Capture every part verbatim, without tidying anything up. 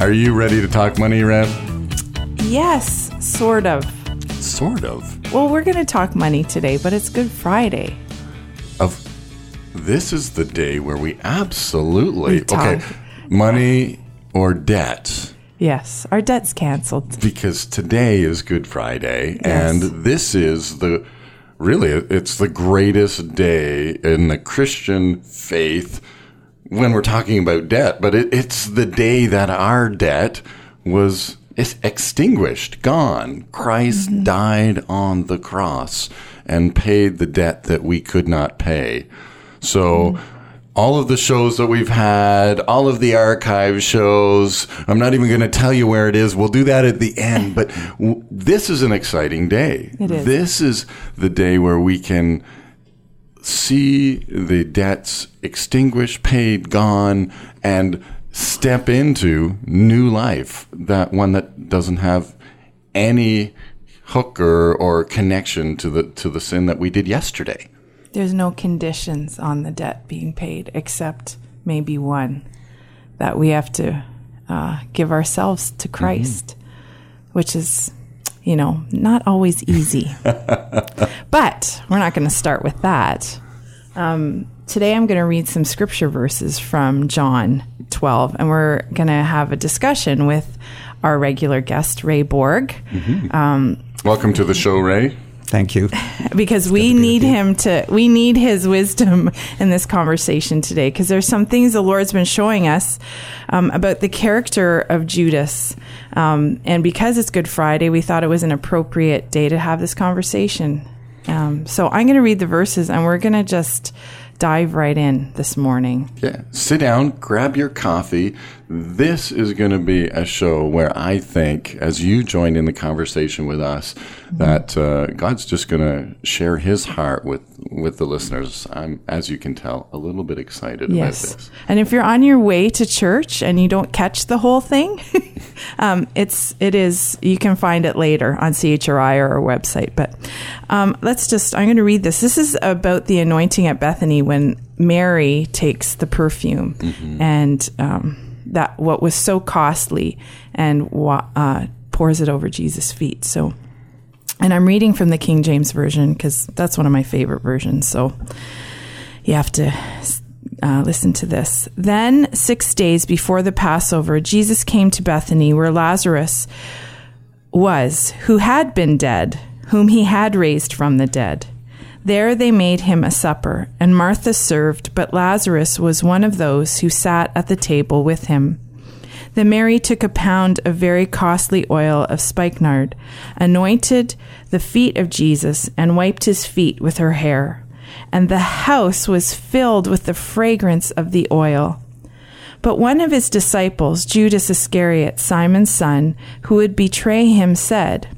Are you ready to talk money, Reb? Yes, sort of. Sort of? Well, we're going to talk money today, but it's Good Friday. Of This is the day where we absolutely... Okay, money or debt. Yes, our debt's canceled. Because today is Good Friday, yes. And this is the... Really, it's the greatest day in the Christian faith when we're talking about debt. But it, it's the day that our debt was extinguished, gone. Christ mm-hmm. died on the cross and paid the debt that we could not pay. So all of the shows that we've had, all of the archive shows, I'm not even going to tell you where it is. We'll do that at the end. But w- this is an exciting day. It is. This is the day where we can see the debts extinguished, paid, gone, and step into new life, that one that doesn't have any hook or, or connection to the to the sin that we did yesterday. There's no conditions on the debt being paid, except maybe one, that we have to uh, give ourselves to Christ, mm-hmm. which is, you know, not always easy. But we're not going to start with that. Um, today I'm going to read some scripture verses from John twelve, and we're going to have a discussion with our regular guest, Ray Borg. Mm-hmm. Um, Welcome to the show, Ray. Thank you. Because we need him to, we need his wisdom in this conversation today, because there's some things the Lord's been showing us um, about the character of Judas. Um, and because it's Good Friday, we thought it was an appropriate day to have this conversation. Um, so I'm going to read the verses, and we're going to just dive right in this morning. Yeah. Sit down, grab your coffee. This is going to be a show where I think, as you join in the conversation with us, mm-hmm. that uh, God's just going to share his heart with, with the listeners. I'm, as you can tell, a little bit excited yes. about this. And if you're on your way to church and you don't catch the whole thing, um, it's, it is, you can find it later on C H R I or our website. But um, let's just, I'm going to read this. This is about the anointing at Bethany when Mary takes the perfume mm-hmm. and um, that what was so costly and uh, pours it over Jesus' feet. So, and I'm reading from the King James Version because that's one of my favorite versions. So you have to uh, listen to this. Then six days before the Passover, Jesus came to Bethany where Lazarus was, who had been dead, whom he had raised from the dead. There they made him a supper, and Martha served, but Lazarus was one of those who sat at the table with him. Then Mary took a pound of very costly oil of spikenard, anointed the feet of Jesus, and wiped his feet with her hair. And the house was filled with the fragrance of the oil. But one of his disciples, Judas Iscariot, Simon's son, who would betray him, said,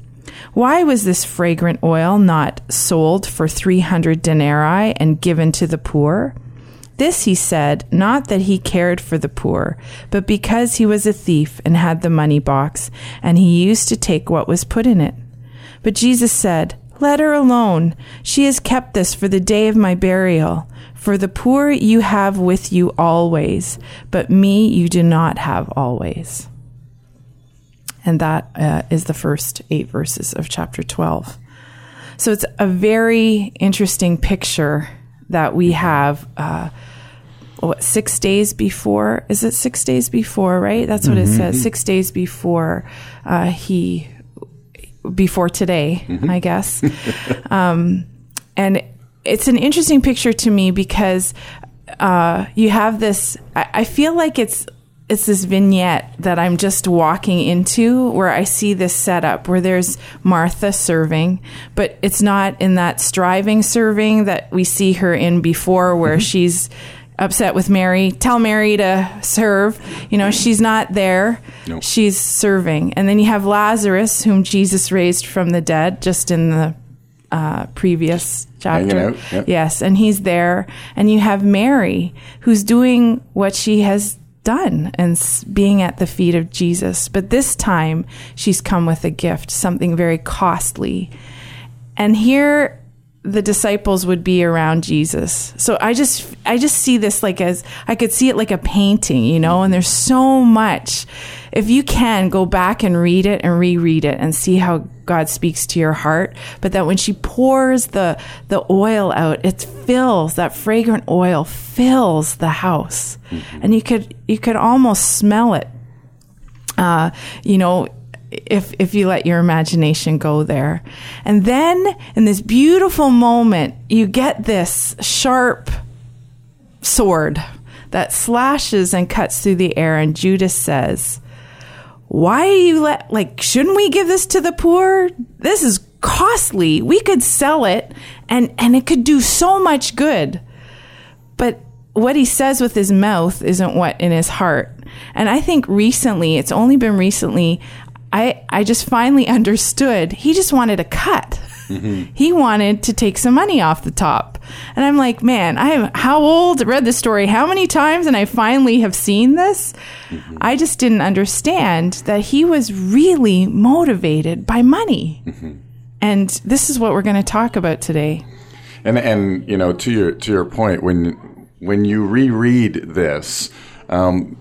"Why was this fragrant oil not sold for three hundred denarii and given to the poor?" This he said, not that he cared for the poor, but because he was a thief and had the money box, and he used to take what was put in it. But Jesus said, "Let her alone. She has kept this for the day of my burial. For the poor you have with you always, but me you do not have always." And that uh, is the first eight verses of chapter twelve. So it's a very interesting picture that we have uh, what, six days before. Is it six days before, right? That's what mm-hmm. it says. Six days before uh, he, before today, mm-hmm. I guess. um, and it's an interesting picture to me because uh, you have this, I, I feel like it's, It's this vignette that I'm just walking into where I see this setup where there's Martha serving, but it's not in that striving serving that we see her in before where she's upset with Mary. Tell Mary to serve. You know, she's not there. Nope. She's serving. And then you have Lazarus, whom Jesus raised from the dead, just in the uh, previous chapter. Hanging out. Yep. Yes, and he's there. And you have Mary, who's doing what she has done and being at the feet of Jesus. But this time, she's come with a gift, something very costly. And here the disciples would be around Jesus. So I just, I just see this like as, I could see it like a painting, you know, and there's so much. If you can, go back and read it and reread it and see how God speaks to your heart. But that when she pours the, the oil out, it fills, that fragrant oil fills the house. Mm-hmm. And you could, you could almost smell it, uh, you know, if if you let your imagination go there. And then in this beautiful moment, you get this sharp sword that slashes and cuts through the air. And Judas says, why are you let, like, shouldn't we give this to the poor? This is costly. We could sell it and, and it could do so much good. But what he says with his mouth isn't what in his heart. And I think recently, it's only been recently, I, I just finally understood. He just wanted a cut. Mm-hmm. He wanted to take some money off the top. And I'm like, man, I am how old? Read this story how many times? And I finally have seen this. Mm-hmm. I just didn't understand that he was really motivated by money. Mm-hmm. And this is what we're going to talk about today. And and you know, to your to your point, when when you reread this, um,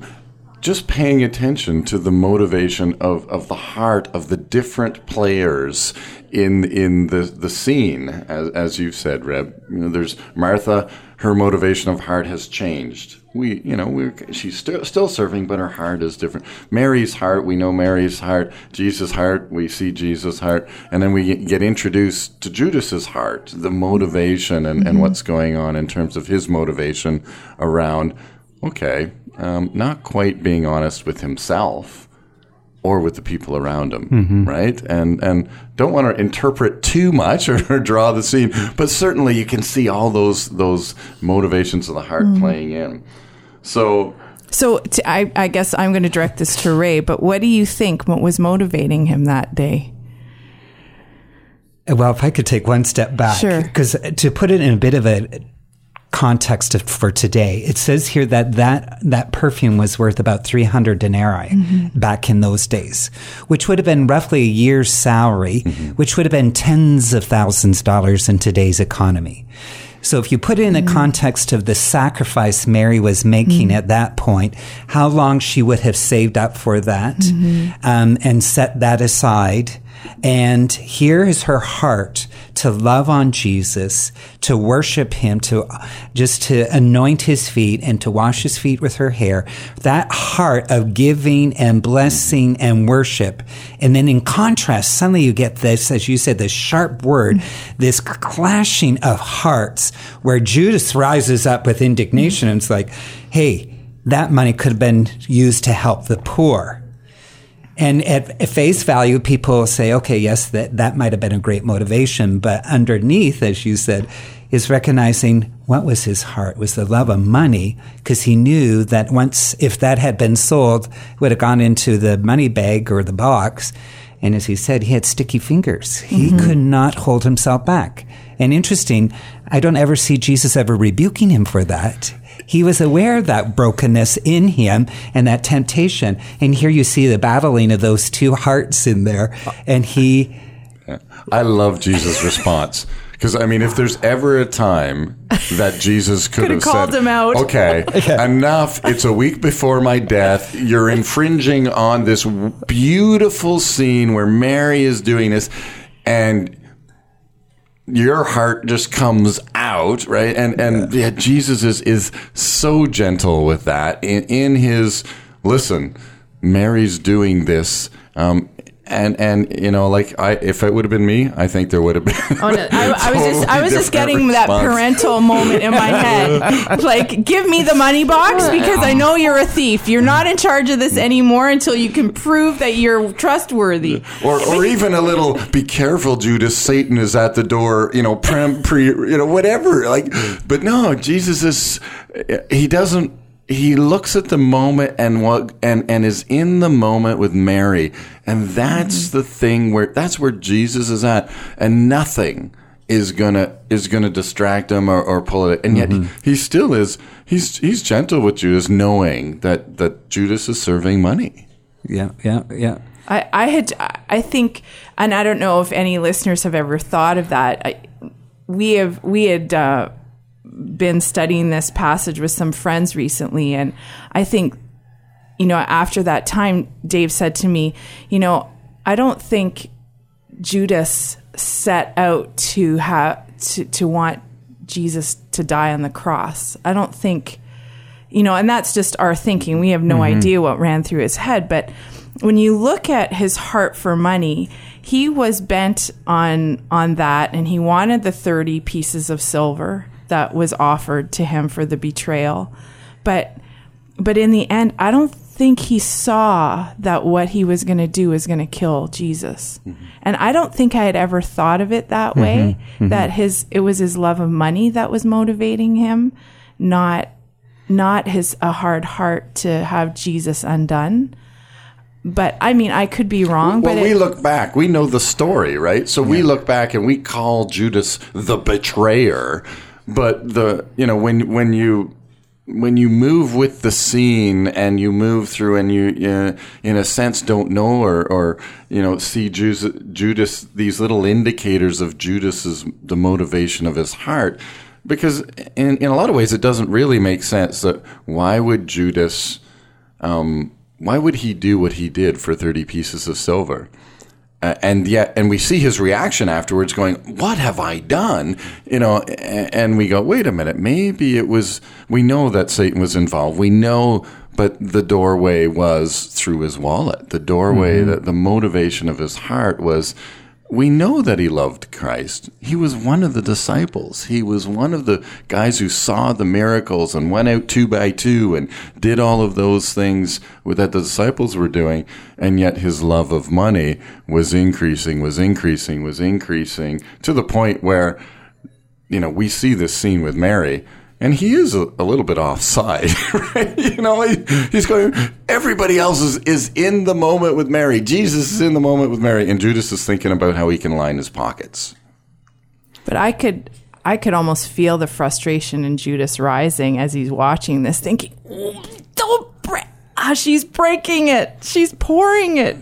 just paying attention to the motivation of, of the heart of the different players in in the, the scene, as as you've said, Reb. You know, there's Martha. Her motivation of heart has changed. We, you know, we're, she's st- still serving, but her heart is different. Mary's heart, we know Mary's heart. Jesus' heart, we see Jesus' heart, and then we get introduced to Judas's heart, the motivation, and, mm-hmm. and what's going on in terms of his motivation around. Okay. Um, not quite being honest with himself or with the people around him, mm-hmm. right? And and don't want to interpret too much or, or draw the scene, but certainly you can see all those those motivations of the heart mm-hmm. playing in. So, so t- I, I guess I'm going to direct this to Ray, but what do you think was motivating him that day? Well, if I could take one step back. Sure. Because to put it in a bit of a context for today, it says here that that, that perfume was worth about three hundred denarii mm-hmm. back in those days, which would have been roughly a year's salary, mm-hmm. which would have been tens of thousands of dollars in today's economy. So if you put it in mm-hmm. the context of the sacrifice Mary was making mm-hmm. at that point, how long she would have saved up for that mm-hmm. um, and set that aside. And here is her heart to love on Jesus, to worship him, to just to anoint his feet and to wash his feet with her hair. That heart of giving and blessing and worship. And then in contrast, suddenly you get this, as you said, this sharp word, mm-hmm. this clashing of hearts where Judas rises up with indignation and it's like, hey, that money could have been used to help the poor. And at face value, people say, okay, yes, that, that might have been a great motivation. But underneath, as you said, is recognizing what was his heart was the love of money, because he knew that once, if that had been sold, it would have gone into the money bag or the box. And as he said, he had sticky fingers. He mm-hmm. could not hold himself back. And interesting, I don't ever see Jesus ever rebuking him for that. He was aware of that brokenness in him and that temptation. And here you see the battling of those two hearts in there. And he... I love Jesus' response. Because, I mean, if there's ever a time that Jesus could, could have, have called said, him out. Okay, okay, enough. It's a week before my death. You're infringing on this beautiful scene where Mary is doing this. And... your heart just comes out, right? And and yeah. Yeah, Jesus is, is so gentle with that in, in his, listen, Mary's doing this um, And and you know, like I, if it would have been me, I think there would have been. Oh, no. I, I was just, I was just getting response. That parental moment in my head, like, give me the money box because I know you're a thief. You're not in charge of this anymore until you can prove that you're trustworthy. Or or even a little, be careful, Judas, Satan is at the door. You know, pre, pre you know, whatever. Like, but no, Jesus is, he doesn't. He looks at the moment and what and, and is in the moment with Mary. And that's the thing where that's where Jesus is at. And nothing is gonna is gonna distract him or, or pull it. And yet mm-hmm. he, he still is he's he's gentle with Judas, knowing that, that Judas is serving money. Yeah, yeah, yeah. I, I had I think and I don't know if any listeners have ever thought of that. I, we have we had uh, been studying this passage with some friends recently, and I think, you know, after that time, Dave said to me, you know, I don't think Judas set out to have to, to want Jesus to die on the cross. I don't think, you know, and that's just our thinking. We have no mm-hmm. idea what ran through his head, but when you look at his heart for money, he was bent on on that, and he wanted the thirty pieces of silver that was offered to him for the betrayal. But but in the end, I don't think he saw that what he was going to do was going to kill Jesus. Mm-hmm. And I don't think I had ever thought of it that way, mm-hmm. Mm-hmm. that his it was his love of money that was motivating him, not not his a hard heart to have Jesus undone. But I mean, I could be wrong. Well, but we it, look back. We know the story, right? So yeah. we look back and we call Judas the betrayer. But the you know when when you when you move with the scene and you move through and you, you in a sense don't know or, or you know see Judas, Judas these little indicators of Judas's the motivation of his heart, because in in a lot of ways it doesn't really make sense that why would Judas um, why would he do what he did for thirty pieces of silver. Uh, and yet, and we see his reaction afterwards going, what have I done? You know, and, and we go, wait a minute, maybe it was, we know that Satan was involved. We know, but the doorway was through his wallet. The doorway, mm-hmm. that the motivation of his heart was, we know that he loved Christ. He was one of the disciples. He was one of the guys who saw the miracles and went out two by two and did all of those things that the disciples were doing. And yet his love of money was increasing, was increasing, was increasing to the point where, you know, we see this scene with Mary. And he is a, a little bit offside, right? You know, he, he's going, everybody else is, is in the moment with Mary. Jesus is in the moment with Mary. And Judas is thinking about how he can line his pockets. But I could I could almost feel the frustration in Judas rising as he's watching this, thinking, don't break. Ah, she's breaking it. She's pouring it.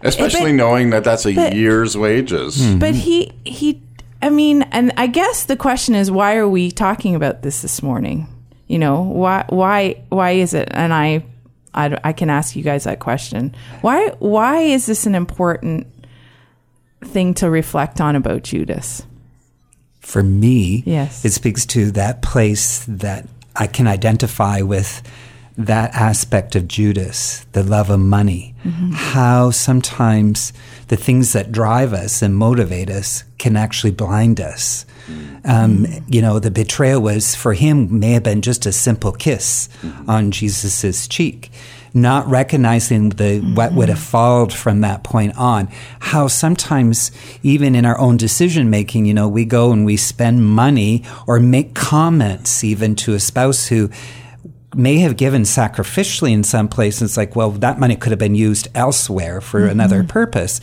Especially but, knowing that that's a but, year's wages. Mm-hmm. But he he. I mean, and I guess the question is, why are we talking about this this morning? You know, why, why, why is it? And I, I, I can ask you guys that question. Why, why is this an important thing to reflect on about Judas? For me, yes, it speaks to that place that I can identify with. That aspect of Judas, the love of money, mm-hmm. how sometimes the things that drive us and motivate us can actually blind us. Mm-hmm. Um, you know, the betrayal was, for him, may have been just a simple kiss mm-hmm. on Jesus's cheek, not recognizing the mm-hmm. what would have followed from that point on. How sometimes, even in our own decision-making, you know, we go and we spend money or make comments even to a spouse who may have given sacrificially in some places, like, well, that money could have been used elsewhere for mm-hmm. another purpose,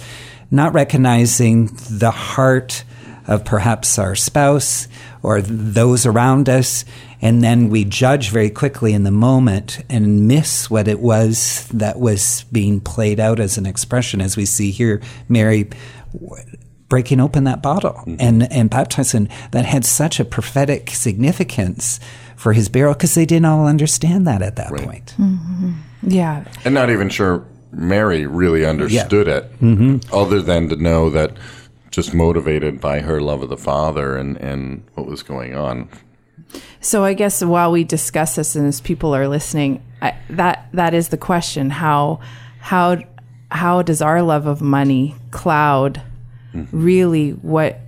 not recognizing the heart of perhaps our spouse or those around us. And then we judge very quickly in the moment and miss what it was that was being played out as an expression, as we see here, Mary breaking open that bottle mm-hmm. and, and baptizing, that had such a prophetic significance for his burial, because they didn't all understand that at that right. point. Mm-hmm. Yeah. And not even sure Mary really understood yeah. it, mm-hmm. other than to know that just motivated by her love of the Father and, and what was going on. So I guess while we discuss this and as people are listening, I, that that is the question, how how how does our love of money cloud mm-hmm. really what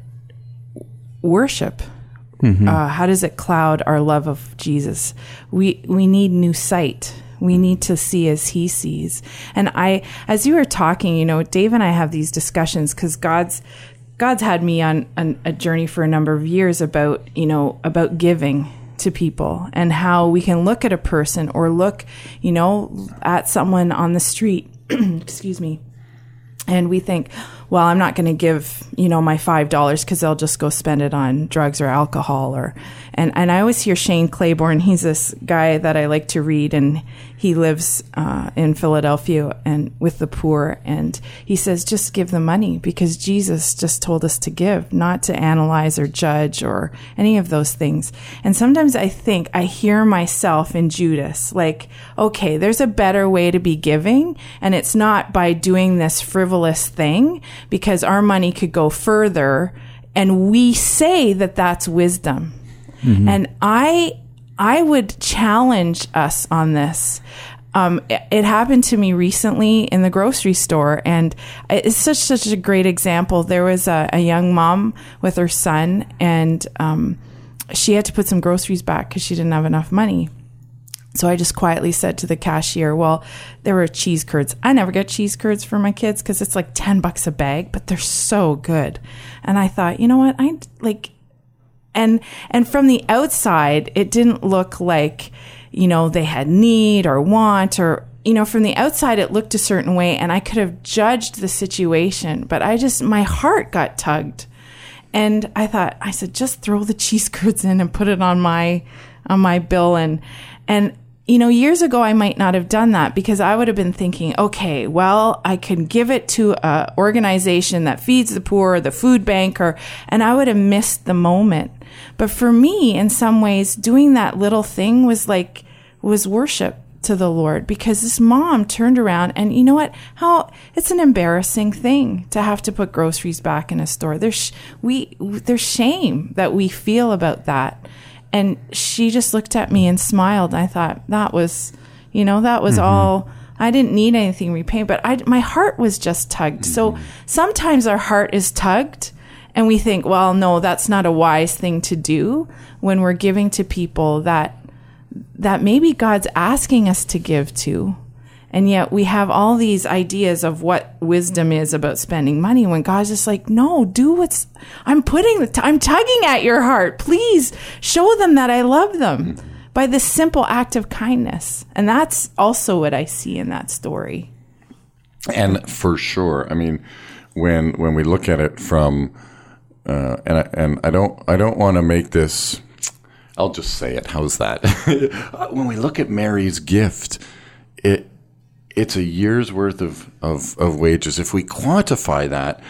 worship? Mm-hmm. Uh, how does it cloud our love of Jesus? We we need new sight. We need to see as he sees. And I, as you were talking, you know, Dave and I have these discussions because God's God's had me on, on a journey for a number of years about, you know, about giving to people and how we can look at a person or look, you know, at someone on the street, excuse me, and we think, well, I'm not going to give, you know, my five dollars because they'll just go spend it on drugs or alcohol. Or, and, and I always hear Shane Claiborne. He's this guy that I like to read, and he lives uh, in Philadelphia and with the poor. And he says, just give the money because Jesus just told us to give, not to analyze or judge or any of those things. And sometimes I think I hear myself in Judas, like, okay, there's a better way to be giving. And it's not by doing this frivolous thing because our money could go further. And we say that that's wisdom. Mm-hmm. And I... I would challenge us on this. Um, it, it happened to me recently in the grocery store, and it's such such a great example. There was a, a young mom with her son, and um, she had to put some groceries back because she didn't have enough money. So I just quietly said to the cashier, well, there were cheese curds. I never get cheese curds for my kids because it's like ten bucks a bag, but they're so good. And I thought, you know what? I like... And and from the outside, it didn't look like, you know, they had need or want or, you know, from the outside, it looked a certain way. And I could have judged the situation, but I just, my heart got tugged. And I thought, I said, just throw the cheese curds in and put it on my on my bill. And, and you know, years ago, I might not have done that because I would have been thinking, okay, well, I can give it to an organization that feeds the poor, or the food bank, or, and I would have missed the moment. But for me, in some ways, doing that little thing was like, was worship to the Lord, because this mom turned around and, you know what, how it's an embarrassing thing to have to put groceries back in a store. There's, we, there's shame that we feel about that. And she just looked at me and smiled. I thought that was, you know, that was mm-hmm. all. I didn't need anything repaid, but I, my heart was just tugged. Mm-hmm. So sometimes our heart is tugged. And we think, well, no, that's not a wise thing to do when we're giving to people that that maybe God's asking us to give to. And yet we have all these ideas of what wisdom is about spending money when God's just like, no, do what's, I'm putting, the t- I'm tugging at your heart. Please show them that I love them by this simple act of kindness. And that's also what I see in that story. And for sure, I mean, when when we look at it from... Uh, and I, and I don't I don't want to make this. I'll just say it. How's that? When we look at Mary's gift, it it's a year's worth of, of of wages. If we quantify that,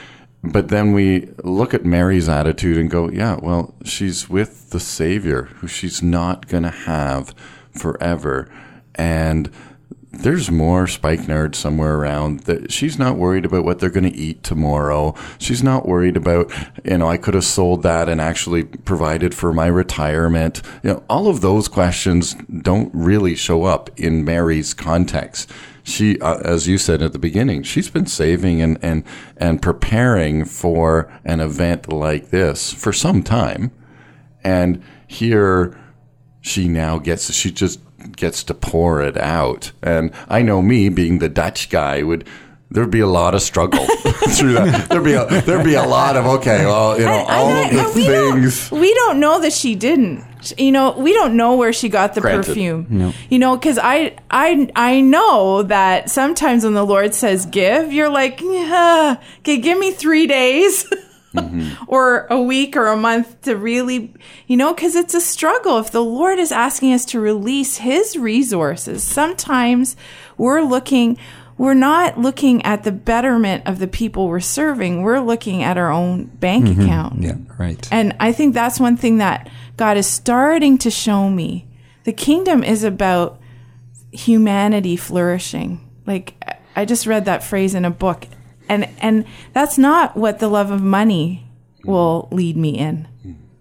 but then we look at Mary's attitude and go, yeah, well, she's with the Savior, who she's not going to have forever, and there's more Spike nerds somewhere around that. She's not worried about what they're going to eat tomorrow. She's not worried about, you know, I could have sold that and actually provided for my retirement. You know, all of those questions don't really show up in Mary's context. She, uh, as you said at the beginning, she's been saving and, and, and preparing for an event like this for some time. And here she now gets, she just, gets to pour it out. And I know me being the Dutch guy would, there'd be a lot of struggle through that. There'd be a, there'd be a lot of, okay, well, you know, I, all I, of the we things. Don't, we don't know that she didn't. You know, we don't know where she got the Granted. perfume. No. You know, because I, I, I know that sometimes when the Lord says give, you're like, yeah, okay, give me three days. Mm-hmm. Or a week or a month to really, you know, because it's a struggle. If the Lord is asking us to release his resources, sometimes we're looking, we're not looking at the betterment of the people we're serving. We're looking at our own bank mm-hmm. account. Yeah, right. And I think that's one thing that God is starting to show me. The kingdom is about humanity flourishing. Like, I just read that phrase in a book. And and that's not what the love of money will lead me in.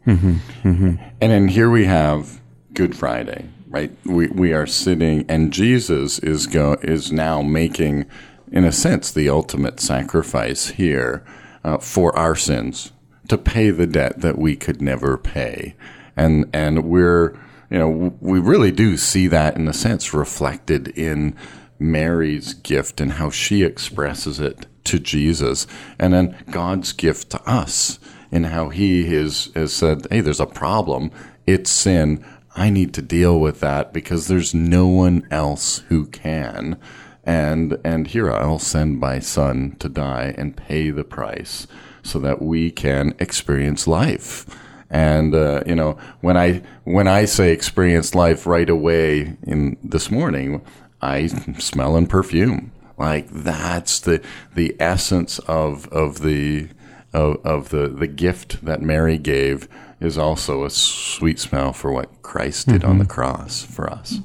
Mm-hmm, mm-hmm. And then here we have Good Friday, right? We we are sitting, and Jesus is go is now making in a sense, the ultimate sacrifice here uh, for our sins, to pay the debt that we could never pay. And and we're, you know, we really do see that, in a sense, reflected in Mary's gift and how she expresses it to Jesus, and then God's gift to us and how he has, has said, hey, there's a problem. It's sin. I need to deal with that because there's no one else who can. And and here I'll send my son to die and pay the price so that we can experience life. And, uh, you know, when I when I say experience life right away in this morning, I smell in perfume. Like that's the the essence of of the of, of the, the gift that Mary gave is also a sweet smell for what Christ did mm-hmm. on the cross for us.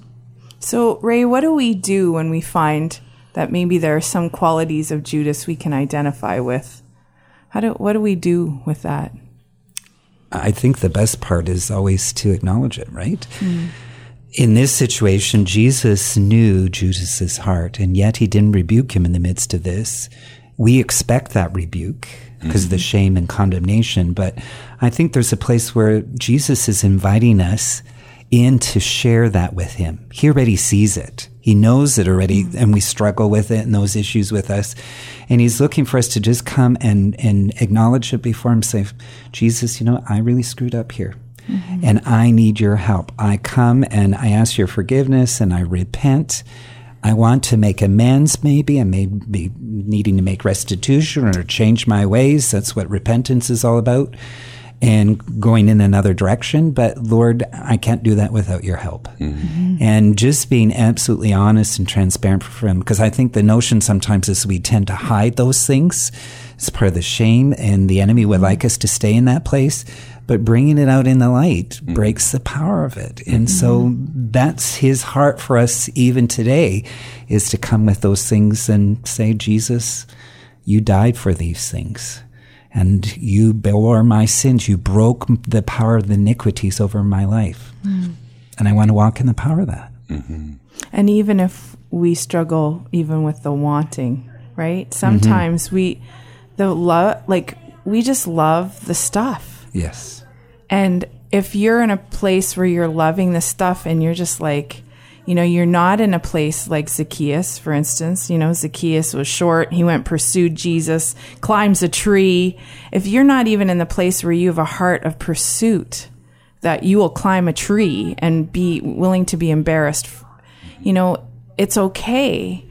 So, Ray, what do we do when we find that maybe there are some qualities of Judas we can identify with? How do what do we do with that? I think the best part is always to acknowledge it, right? Mm. In this situation, Jesus knew Judas's heart, and yet he didn't rebuke him in the midst of this. We expect that rebuke because mm-hmm. of the shame and condemnation, but I think there's a place where Jesus is inviting us in to share that with him. He already sees it. He knows it already, mm-hmm. and we struggle with it and those issues with us. And he's looking for us to just come and, and acknowledge it before him and say, Jesus, you know, I really screwed up here, mm-hmm. and I need your help. I come and I ask your forgiveness and I repent. I want to make amends maybe. I may be needing to make restitution or change my ways. That's what repentance is all about. And going in another direction, but Lord, I can't do that without your help. Mm-hmm. And just being absolutely honest and transparent for him, because I think the notion sometimes is we tend to hide those things. It's part of the shame, and the enemy would like us to stay in that place, but bringing it out in the light mm-hmm. breaks the power of it. And mm-hmm. so that's his heart for us even today, is to come with those things and say, Jesus, you died for these things. And you bore my sins. You broke the power of the iniquities over my life. Mm. And I want to walk in the power of that. Mm-hmm. And even if we struggle even with the wanting, right? Sometimes mm-hmm. we, the love, like we just love the stuff. Yes. And if you're in a place where you're loving the stuff and you're just like, you know, you're not in a place like Zacchaeus, for instance. You know, Zacchaeus was short. He went, pursued Jesus, climbs a tree. If you're not even in the place where you have a heart of pursuit, that you will climb a tree and be willing to be embarrassed, you know, it's okay.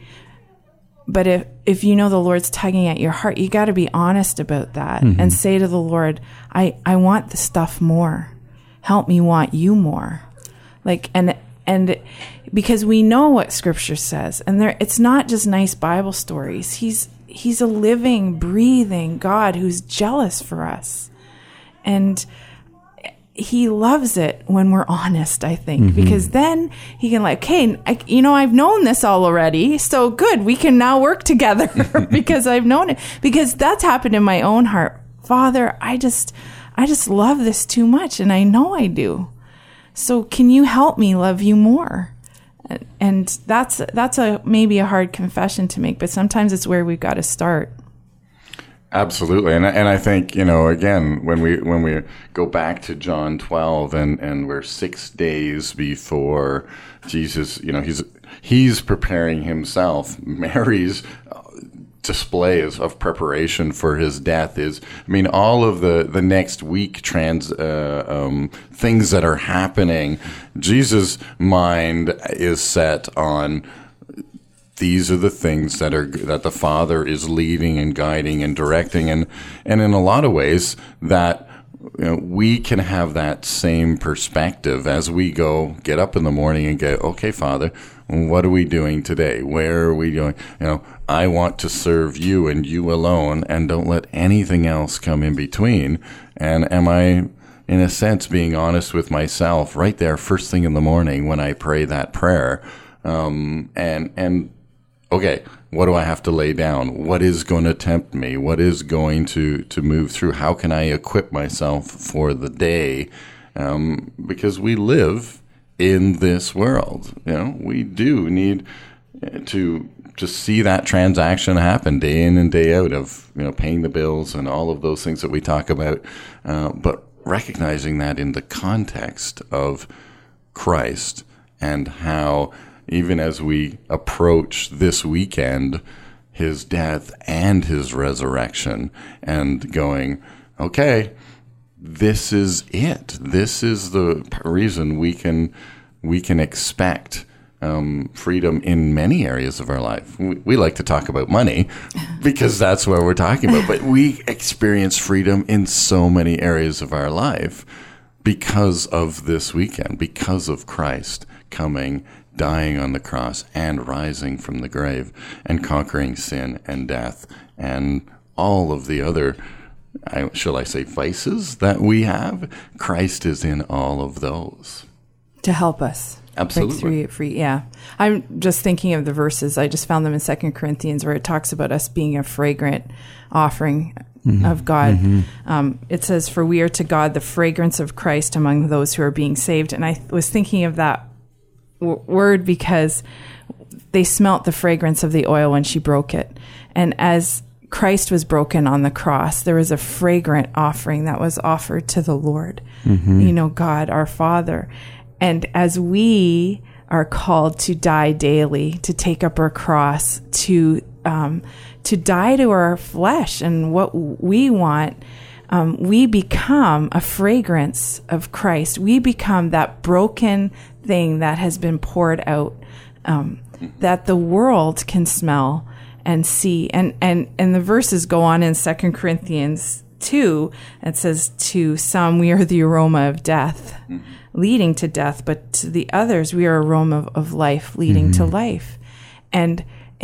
But if, if you know the Lord's tugging at your heart, you got to be honest about that mm-hmm. and say to the Lord, I, I want the stuff more. Help me want you more. Like, and And because we know what Scripture says, and there, it's not just nice Bible stories. He's he's a living, breathing God who's jealous for us, and he loves it when we're honest. I think mm-hmm. because then he can like, okay, I, you know, I've known this all already, so good. We can now work together because I've known it. Because that's happened in my own heart, Father. I just I just love this too much, and I know I do. So can you help me love you more? And that's that's a maybe a hard confession to make, but sometimes it's where we've got to start. Absolutely, and and I think, you know, again, when we when we go back to John twelve, and and we're six days before Jesus, you know, he's he's preparing himself. Mary's displays of preparation for his death is, I mean, all of the, the next week trans uh, um, things that are happening, Jesus' mind is set on these are the things that are that the Father is leading and guiding and directing, and and in a lot of ways that, you know, we can have that same perspective as we go get up in the morning and go, okay, Father, what are we doing today? Where are we going? You know, I want to serve you and you alone, and don't let anything else come in between. And am I, in a sense, being honest with myself right there first thing in the morning when I pray that prayer? Um, and and okay, what do I have to lay down? What is going to tempt me? What is going to, to move through? How can I equip myself for the day? Um, because we live in this world. You know, we do need to just see that transaction happen day in and day out of, you know, paying the bills and all of those things that we talk about, uh, but recognizing that in the context of Christ and how even as we approach this weekend, his death and his resurrection, and going, okay, this is it. This is the reason we can we can expect Um, freedom in many areas of our life. We, we like to talk about money because that's what we're talking about, but we experience freedom in so many areas of our life because of this weekend, because of Christ coming, dying on the cross, and rising from the grave, and conquering sin and death and all of the other, I, shall I say, vices that we have. Christ is in all of those. To help us. Absolutely. Free, yeah. I'm just thinking of the verses. I just found them in Second Corinthians where it talks about us being a fragrant offering mm-hmm. of God. Mm-hmm. Um, it says, for we are to God the fragrance of Christ among those who are being saved. And I th- was thinking of that w- word because they smelt the fragrance of the oil when she broke it. And as Christ was broken on the cross, there was a fragrant offering that was offered to the Lord, mm-hmm. you know, God, our Father. And as we are called to die daily, to take up our cross, to um, to die to our flesh and what we want, um, we become a fragrance of Christ. We become that broken thing that has been poured out, um, that the world can smell and see. And, and, and the verses go on in Second Corinthians two. It says, to some we are the aroma of death, mm-hmm. leading to death, but to the others we are a aroma of, of life, leading mm-hmm. to life. And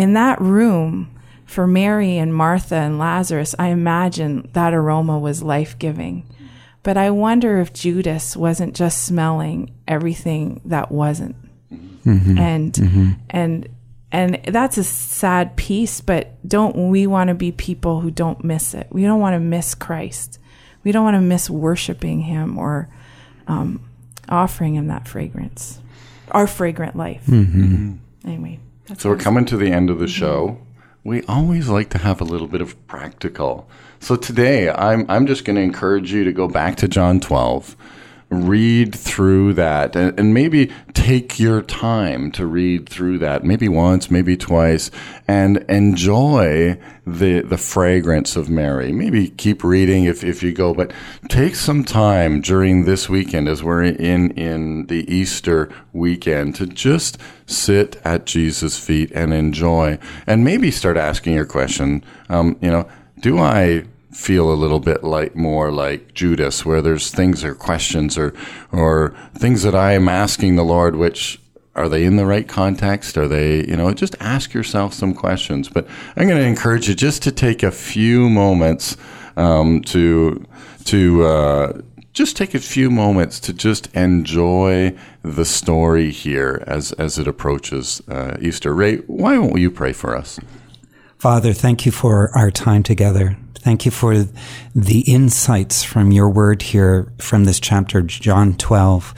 in that room for Mary and Martha and Lazarus, I imagine that aroma was life-giving. But I wonder if Judas wasn't just smelling everything that wasn't. Mm-hmm. And mm-hmm. and And that's a sad piece, but don't we want to be people who don't miss it? We don't want to miss Christ. We don't want to miss worshiping him or um, offering him that fragrance, our fragrant life. Mm-hmm. Anyway. That's so we're coming to the end of the show. We always like to have a little bit of practical. So today, I'm, I'm just going to encourage you to go back to John twelve. Read through that and, and maybe take your time to read through that, maybe once, maybe twice, and enjoy the the fragrance of Mary. Maybe keep reading if, if you go, but take some time during this weekend as we're in, in the Easter weekend to just sit at Jesus' feet and enjoy. And maybe start asking your question, um, you know, do I feel a little bit like more like Judas, where there's things or questions or or things that I am asking the Lord, which are they in the right context? Are they, you know, just ask yourself some questions. But I'm going to encourage you just to take a few moments um, to to uh, just take a few moments to just enjoy the story here as as it approaches uh, Easter. Ray, why won't you pray for us? Father, thank you for our time together. Thank you for the insights from your word here from this chapter, John twelve.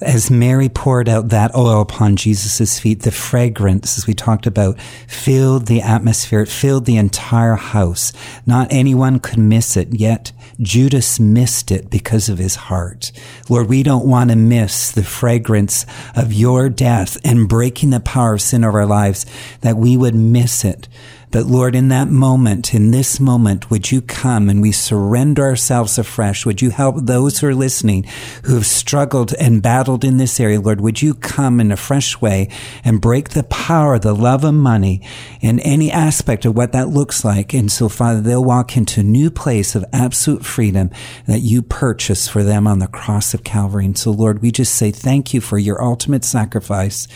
As Mary poured out that oil upon Jesus' feet, the fragrance, as we talked about, filled the atmosphere. It filled the entire house. Not anyone could miss it, yet Judas missed it because of his heart. Lord, we don't want to miss the fragrance of your death and breaking the power of sin over our lives, that we would miss it. But Lord, in that moment, in this moment, would you come and we surrender ourselves afresh? Would you help those who are listening who have struggled and battled in this area? Lord, would you come in a fresh way and break the power, the love of money and any aspect of what that looks like? And so, Father, they'll walk into a new place of absolute freedom that you purchased for them on the cross of Calvary. And so, Lord, we just say thank you for your ultimate sacrifice.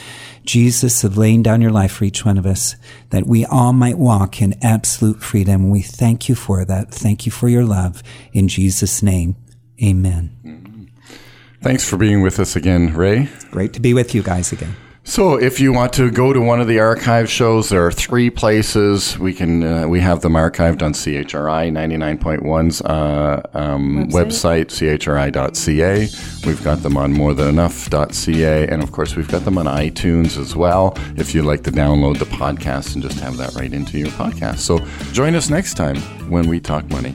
Jesus had laid down your life for each one of us, that we all might walk in absolute freedom. We thank you for that. Thank you for your love. In Jesus' name, amen. Thanks for being with us again, Ray. It's great to be with you guys again. So if you want to go to one of the archive shows, there are three places. We can uh, we have them archived on C H R I ninety-nine point one's uh, um, website, C H R I dot C A. We've got them on more than enough dot C A. And, of course, we've got them on iTunes as well, if you'd like to download the podcast and just have that right into your podcast. So join us next time when we talk money.